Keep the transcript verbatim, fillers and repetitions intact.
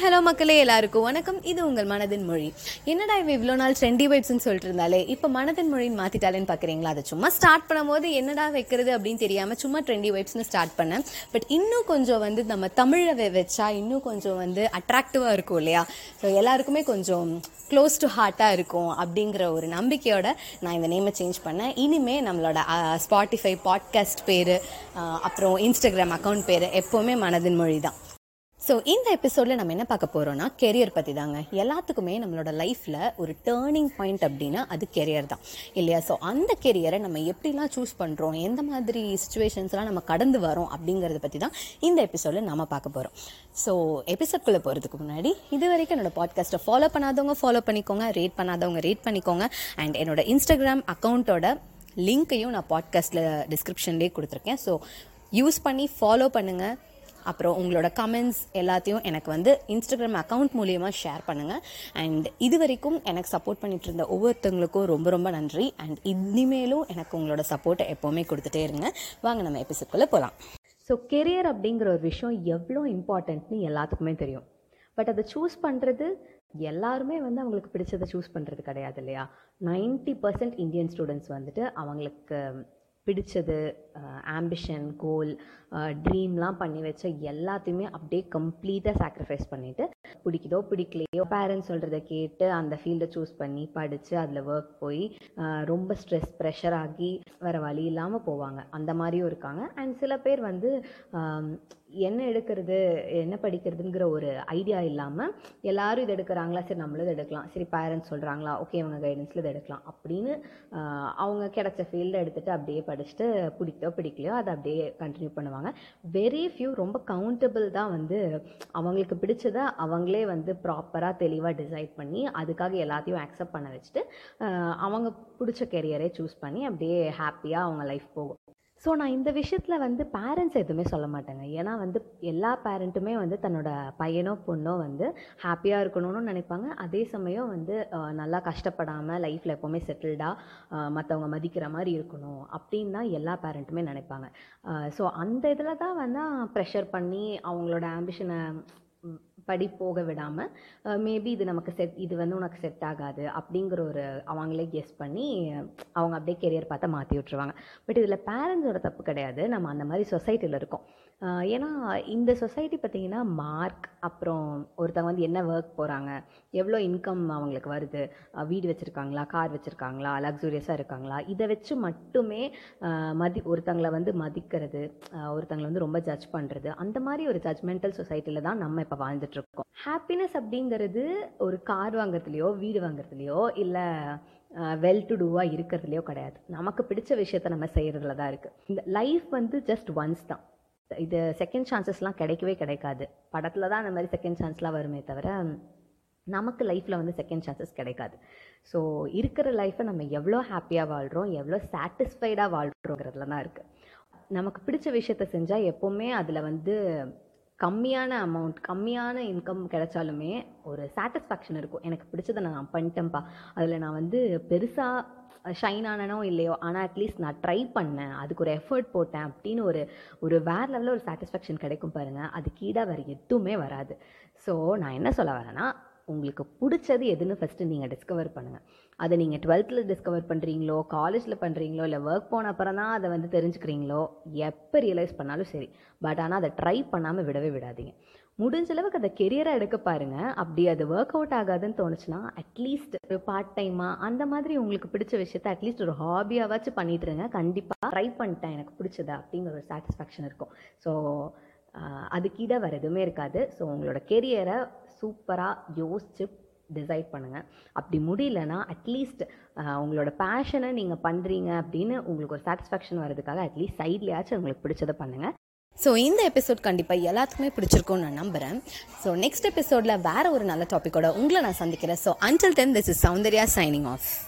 Hello மக்களே, எல்லாருக்கும் வணக்கம். இது உங்கள் மனதின் மொழி. என்னடா இவ இவ்வளோ நாள் ட்ரெண்டி வைப்ஸ்ன்னு சொல்லிட்டு இருந்தாலே இப்போ மனதின் மொழின்னு மாற்றிட்டாலேன்னு பார்க்குறீங்களா? அதை சும்மா ஸ்டார்ட் பண்ணும்போது என்னடா வைக்கிறது அப்படின்னு தெரியாமல் சும்மா ட்ரெண்டி வைப்ஸ்ன்னு ஸ்டார்ட் பண்ணேன். பட் இன்னும் கொஞ்சம் வந்து நம்ம தமிழை வச்சா இன்னும் கொஞ்சம் வந்து அட்ராக்டிவாக இருக்கும் இல்லையா? ஸோ எல்லாருக்குமே கொஞ்சம் க்ளோஸ் டு ஹார்ட்டாக இருக்கும் அப்படிங்கிற ஒரு நம்பிக்கையோட நான் இந்த நேமை சேஞ்ச் பண்ணேன். இனிமேல் நம்மளோட ஸ்பாட்டிஃபை பாட்காஸ்ட் பேர், அப்புறம் இன்ஸ்டாகிராம் அக்கௌண்ட் பேர் எப்போவுமே மனதின் மொழி தான். ஸோ இந்த எபிசோடில் நம்ம என்ன பார்க்க போகிறோன்னா கெரியர் பற்றி தாங்க. எல்லாத்துக்குமே நம்மளோட லைஃப்பில் ஒரு டேர்னிங் பாயிண்ட் அப்படின்னா அது கெரியர் தான் இல்லையா? ஸோ அந்த கெரியரை நம்ம எப்படிலாம் சூஸ் பண்ணுறோம், எந்த மாதிரி சுச்சுவேஷன்ஸ்லாம் நம்ம கடந்து வரோம் அப்படிங்கிறத பற்றி தான் இந்த எபிசோடில் நம்ம பார்க்க போகிறோம். ஸோ எபிசோட்குள்ளே போகிறதுக்கு முன்னாடி இது வரைக்கும் என்னோடய பாட்காஸ்ட்டை ஃபாலோ பண்ணாதவங்க ஃபாலோ பண்ணிக்கோங்க, ரேட் பண்ணாதவங்க ரேட் பண்ணிக்கோங்க. அண்ட் என்னோட இன்ஸ்டாகிராம் அக்கௌண்ட்டோட லிங்க்கையும் நான் பாட்காஸ்ட்டில் டிஸ்கிரிப்ஷன்லேயே கொடுத்துருக்கேன். ஸோ யூஸ் பண்ணி ஃபாலோ பண்ணுங்கள். அப்புறம் உங்களோட கமெண்ட்ஸ் எல்லாத்தையும் எனக்கு வந்து இன்ஸ்டாகிராம் அக்கௌண்ட் மூலியமாக ஷேர் பண்ணுங்கள். அண்ட் இது வரைக்கும் எனக்கு சப்போர்ட் பண்ணிட்டு இருந்த ஒவ்வொருத்தவங்களுக்கும் ரொம்ப ரொம்ப நன்றி. அண்ட் இனிமேலும் எனக்கு உங்களோட சப்போர்ட்டை எப்போவுமே கொடுத்துட்டே இருங்க. வாங்க நம்ம எபிசோட்குள்ளே போகலாம். ஸோ கெரியர் அப்படிங்கிற ஒரு விஷயம் எவ்வளோ இம்பார்ட்டன்ட்னு எல்லாத்துக்குமே தெரியும். பட் அதை சூஸ் பண்ணுறது எல்லாருமே வந்து அவங்களுக்கு பிடிச்சதை சூஸ் பண்ணுறது கிடையாது இல்லையா? நைன்ட்டி பர்சன்ட் இந்தியன் ஸ்டூடெண்ட்ஸ் வந்துட்டு அவங்களுக்கு பிடிச்சது, ஆம்பிஷன், கோல், ட்ரீம்லாம் பண்ணி வச்ச எல்லாத்தையுமே அப்படியே கம்ப்ளீட்டாக சாக்ரிஃபைஸ் பண்ணிவிட்டு பிடிக்குதோ பிடிக்கலையோ பேரண்ட்ஸ் சொல்கிறத கேட்டு அந்த ஃபீல்டை சூஸ் பண்ணி படித்து அதில் ஒர்க் போய் ரொம்ப ஸ்ட்ரெஸ் ப்ரெஷர் ஆகி வர வழி இல்லாமல் போவாங்க. அந்த மாதிரியும் இருக்காங்க. அண்ட் சில பேர் வந்து என்ன எடுக்கிறது என்ன படிக்கிறதுங்கிற ஒரு ஐடியா இல்லாமல் எல்லாரும் இது எடுக்கிறாங்களா, சரி நம்மளும் இதை எடுக்கலாம், சரி பேரண்ட்ஸ் சொல்கிறாங்களா, ஓகே அவங்க கைடன்ஸில் இதை எடுக்கலாம் அப்படின்னு அவங்க கிடைச்ச ஃபீல்டை எடுத்துகிட்டு அப்படியே படிச்சுட்டு பிடிக்கலையோ பிடிக்கலையோ அதை அப்படியே கண்டினியூ பண்ணுவாங்க. வெரி ஃபியூ, ரொம்ப கவுண்டபிள் தான் வந்து அவங்களுக்கு பிடிச்சதை அவங்களே வந்து ப்ராப்பராக தெளிவாக டிசைட் பண்ணி அதுக்காக எல்லாத்தையும் அக்செப்ட் பண்ண வச்சுட்டு அவங்க பிடிச்ச கெரியரே சூஸ் பண்ணி அப்படியே ஹாப்பியாக அவங்க லைஃப் போகும். ஸோ நான் இந்த விஷயத்தில் வந்து பேரண்ட்ஸ் எதுவுமே சொல்ல மாட்டேங்க. ஏன்னா வந்து எல்லா பேரண்ட்டுமே வந்து தன்னோட பையனோ பொண்ணோ வந்து ஹாப்பியாக இருக்கணும்னு நினைப்பாங்க. அதே சமயம் வந்து நல்லா கஷ்டப்படாமல் லைஃப்பில் எப்போவுமே செட்டில்டாக மற்றவங்க மதிக்கிற மாதிரி இருக்கணும் அப்படின்னு தான் எல்லா பேரண்ட்டுமே நினைப்பாங்க. ஸோ அந்த இதில் தான் வந்து ப்ரெஷர் பண்ணி அவங்களோட ஆம்பிஷனை படி போக விடாமல் மேபி இது நமக்கு செட் இது வந்து உனக்கு செட் ஆகாது அப்படிங்கிற ஒரு அவங்களே கெஸ் பண்ணி அவங்க அப்படியே கெரியர் பார்த்தா மாற்றி விட்ருவாங்க. பட் இதில் பேரண்ட்ஸோட தப்பு கிடையாது. நம்ம அந்த மாதிரி சொசைட்டியில் இருக்கோம். ஏன்னா இந்த சொசைட்டி பார்த்திங்கன்னா மார்க், அப்புறம் ஒருத்தவங்க வந்து என்ன ஒர்க் போகிறாங்க, எவ்வளோ இன்கம் அவங்களுக்கு வருது, வீடு வச்சுருக்காங்களா, கார் வச்சுருக்காங்களா, லக்ஸூரியஸாக இருக்காங்களா, இதை வச்சு மட்டுமே மதி ஒருத்தங்களை வந்து மதிக்கிறது, ஒருத்தங்களை வந்து ரொம்ப ஜட்ஜ் பண்ணுறது, அந்த மாதிரி ஒரு ஜட்ஜ்மெண்டல் சொசைட்டியில் தான் நம்ம இப்போ வாழ்ந்துட்டு இருக்கோம். ஹாப்பினஸ் அப்படிங்கிறது ஒரு கார் வாங்குறதுலையோ வீடு வாங்குறதுலையோ இல்லை வெல் டு டூவாக இருக்கிறதுலையோ கிடையாது. நமக்கு பிடிச்ச விஷயத்த நம்ம செய்கிறதுல தான் இருக்குது. இந்த லைஃப் வந்து ஜஸ்ட் ஒன்ஸ் தான். இது செகண்ட் சான்சஸ்லாம் கிடைக்கவே கிடைக்காது. படத்தில் தான் அந்த மாதிரி செகண்ட் சான்ஸ்லாம் வருமே தவிர நமக்கு லைஃப்பில் வந்து செகண்ட் சான்சஸ் கிடைக்காது. ஸோ இருக்கிற லைஃப்பை நம்ம எவ்வளோ ஹாப்பியாக வாழ்கிறோம், எவ்வளோ சாட்டிஸ்ஃபைடாக வாழ்கிறோங்கிறதுல தான் இருக்குது. நமக்கு பிடிச்ச விஷயத்த செஞ்சால் எப்போவுமே அதில் வந்து கம்மியான அமௌண்ட் கம்மியான இன்கம் கிடைச்சாலுமே ஒரு சாட்டிஸ்ஃபேக்ஷன் இருக்கும். எனக்கு பிடிச்சதை நான் பண்ணிட்டேன்ப்பா, அதில் நான் வந்து பெருசாக ஷைன் ஆனனோ இல்லையோ, ஆனால் அட்லீஸ்ட் நான் ட்ரை பண்ணேன், அதுக்கு ஒரு எஃபர்ட் போட்டேன் அப்படின்னு ஒரு ஒரு வேறு லெவலில் ஒரு சாட்டிஸ்ஃபேக்ஷன் கிடைக்கும் பாருங்கள். அது கீழே வேறு எதுவுமே வராது. ஸோ நான் என்ன சொல்ல வரேன்னா, உங்களுக்கு பிடிச்சது எதுன்னு ஃபஸ்ட்டு நீங்கள் டிஸ்கவர் பண்ணுங்கள். அதை நீங்கள் டுவெல்த்தில் டிஸ்கவர் பண்ணுறீங்களோ, காலேஜில் பண்ணுறீங்களோ, இல்லை ஒர்க் போன அப்புறம் தான் அதை வந்து தெரிஞ்சுக்கிறீங்களோ, எப்போ ரியலைஸ் பண்ணாலும் சரி. பட் ஆனால் அதை ட்ரை பண்ணாமல் விடவே விடாதீங்க. முடிஞ்ச அளவுக்கு அதை கெரியராக எடுக்க பாருங்கள். அப்படி அது ஒர்க் அவுட் ஆகாதுன்னு தோணுச்சுன்னா அட்லீஸ்ட் ஒரு பார்ட் டைமாக அந்த மாதிரி உங்களுக்கு பிடிச்ச விஷயத்த அட்லீஸ்ட் ஒரு ஹாபியாவாச்சும் பண்ணிட்டுருங்க. கண்டிப்பாக ட்ரை பண்ணிட்டேன், எனக்கு பிடிச்சதா அப்படிங்கிற ஒரு சாட்டிஸ்ஃபேக்ஷன் இருக்கும். ஸோ அதுக்கீட வேறு எதுவுமே இருக்காது. ஸோ உங்களோட கெரியரை சூப்பராக யோசிச்சு டிசைட் பண்ணுங்கள். அப்படி முடியலன்னா அட்லீஸ்ட் உங்களோட பேஷனை நீங்கள் பண்ணுறீங்க அப்படின்னு உங்களுக்கு ஒரு சாட்டிஸ்ஃபேக்ஷன் வர்றதுக்காக அட்லீஸ்ட் சைட்லையாச்சும் உங்களுக்கு பிடிச்சதை பண்ணுங்கள். ஸோ இந்த எபிசோட் கண்டிப்பாக எல்லாத்துக்குமே பிடிச்சிருக்கும்னு நான் நம்புகிறேன். ஸோ நெக்ஸ்ட் எபிசோடில் வேறு ஒரு நல்ல டாப்பிக்கோட உங்களை நான் சந்திக்கிறேன். So until then, this is Soundarya signing of.